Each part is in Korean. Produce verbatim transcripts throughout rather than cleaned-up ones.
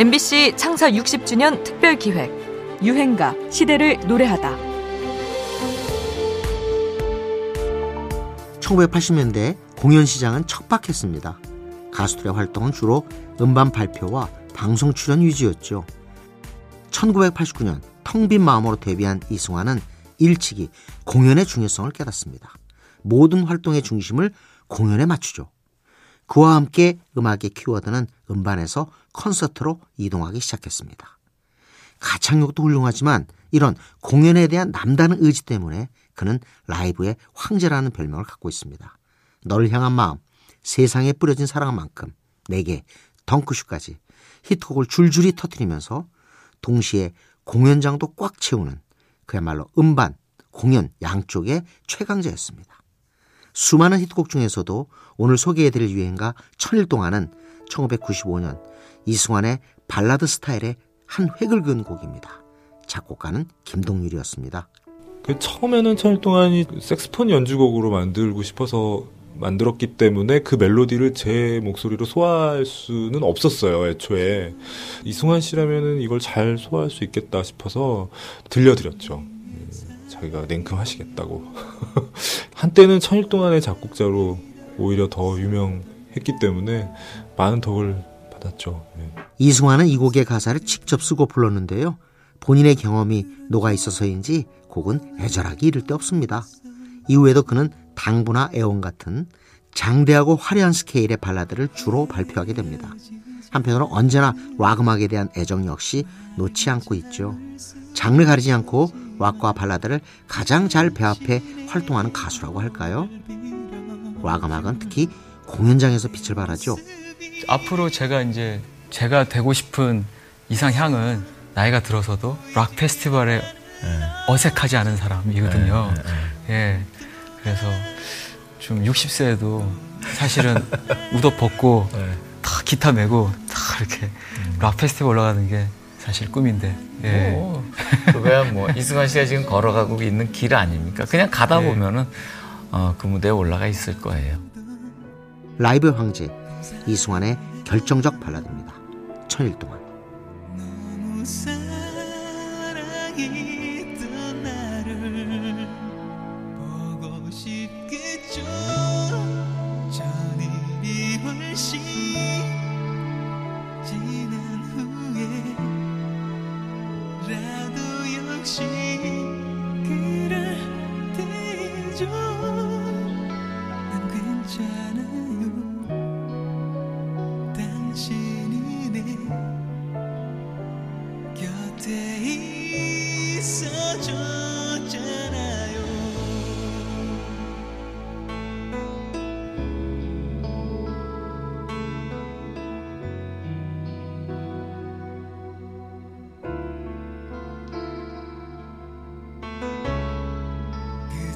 엠비씨 창사 육십 주년 특별기획 유행가 시대를 노래하다. 천구백팔십 년대 공연시장은 척박했습니다. 가수들의 활동은 주로 음반 발표와 방송 출연 위주였죠. 천구백팔십구 년 텅 빈 마음으로 데뷔한 이승환은 일찍이 공연의 중요성을 깨닫습니다. 모든 활동의 중심을 공연에 맞추죠. 그와 함께 음악의 키워드는 음반에서 콘서트로 이동하기 시작했습니다. 가창력도 훌륭하지만 이런 공연에 대한 남다른 의지 때문에 그는 라이브의 황제라는 별명을 갖고 있습니다. 너를 향한 마음, 세상에 뿌려진 사랑만큼 내게 덩크슛까지 히트곡을 줄줄이 터뜨리면서 동시에 공연장도 꽉 채우는 그야말로 음반, 공연 양쪽의 최강자였습니다. 수많은 히트곡 중에서도 오늘 소개해드릴 유행가 천일동안은 천구백구십오 년 이승환의 발라드 스타일의 한 획을 그은 곡입니다. 작곡가는 김동률이었습니다. 그 처음에는 천일동안이 색스폰 연주곡으로 만들고 싶어서 만들었기 때문에 그 멜로디를 제 목소리로 소화할 수는 없었어요. 애초에 이승환 씨라면 이걸 잘 소화할 수 있겠다 싶어서 들려드렸죠. 자기가 냉큼하시겠다고. 한때는 천일동안의 작곡자로 오히려 더 유명했기 때문에 많은 덕을 받았죠. 네. 이승환은 이 곡의 가사를 직접 쓰고 불렀는데요. 본인의 경험이 녹아있어서인지 곡은 애절하기 이를 데 없습니다. 이후에도 그는 당부나 애원 같은 장대하고 화려한 스케일의 발라드를 주로 발표하게 됩니다. 한편으로 언제나 락 음악에 대한 애정 역시 놓지 않고 있죠. 장르 가리지 않고 락과 발라드를 가장 잘 배합해 활동하는 가수라고 할까요? 락 음악은 특히 공연장에서 빛을 발하죠. 앞으로 제가 이제 제가 되고 싶은 이상향은 나이가 들어서도 락 페스티벌에 네. 어색하지 않은 사람이거든요. 네, 네, 네. 예. 그래서 좀 육십 세에도 사실은 우도 벗고 네. 다 기타 메고 다 이렇게 음. 락 페스티벌 올라가는 게 사실 꿈인데. 예. 오, 그거야 뭐 이승환 씨가 지금 걸어가고 있는 길 아닙니까? 그냥 가다 예. 보면은 어, 그 무대에 올라가 있을 거예요. 라이브 황제 이승환의 결정적 발라드입니다. 천일동안. 너무 사랑이 떠나를 보고 싶겠죠. 천일이 훨씬 지난 후에.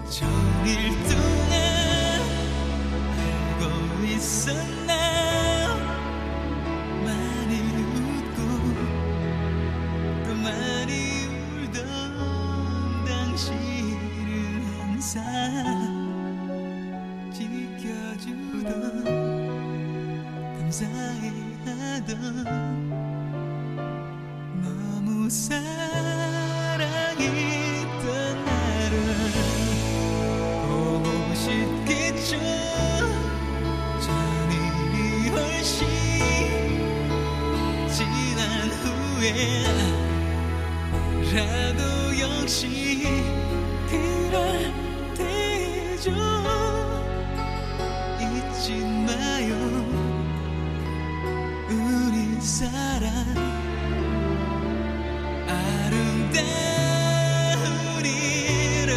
천일동안 알고 있었나 많이 웃고 또 많이 울던 당신을 항상 지켜주던 감사해하던 너무 사랑해 쉽겠죠. 천일이 훨씬 지난 후에라도 역시 그럴 때죠. 잊지 마요 우리 사랑 아름다운 이름.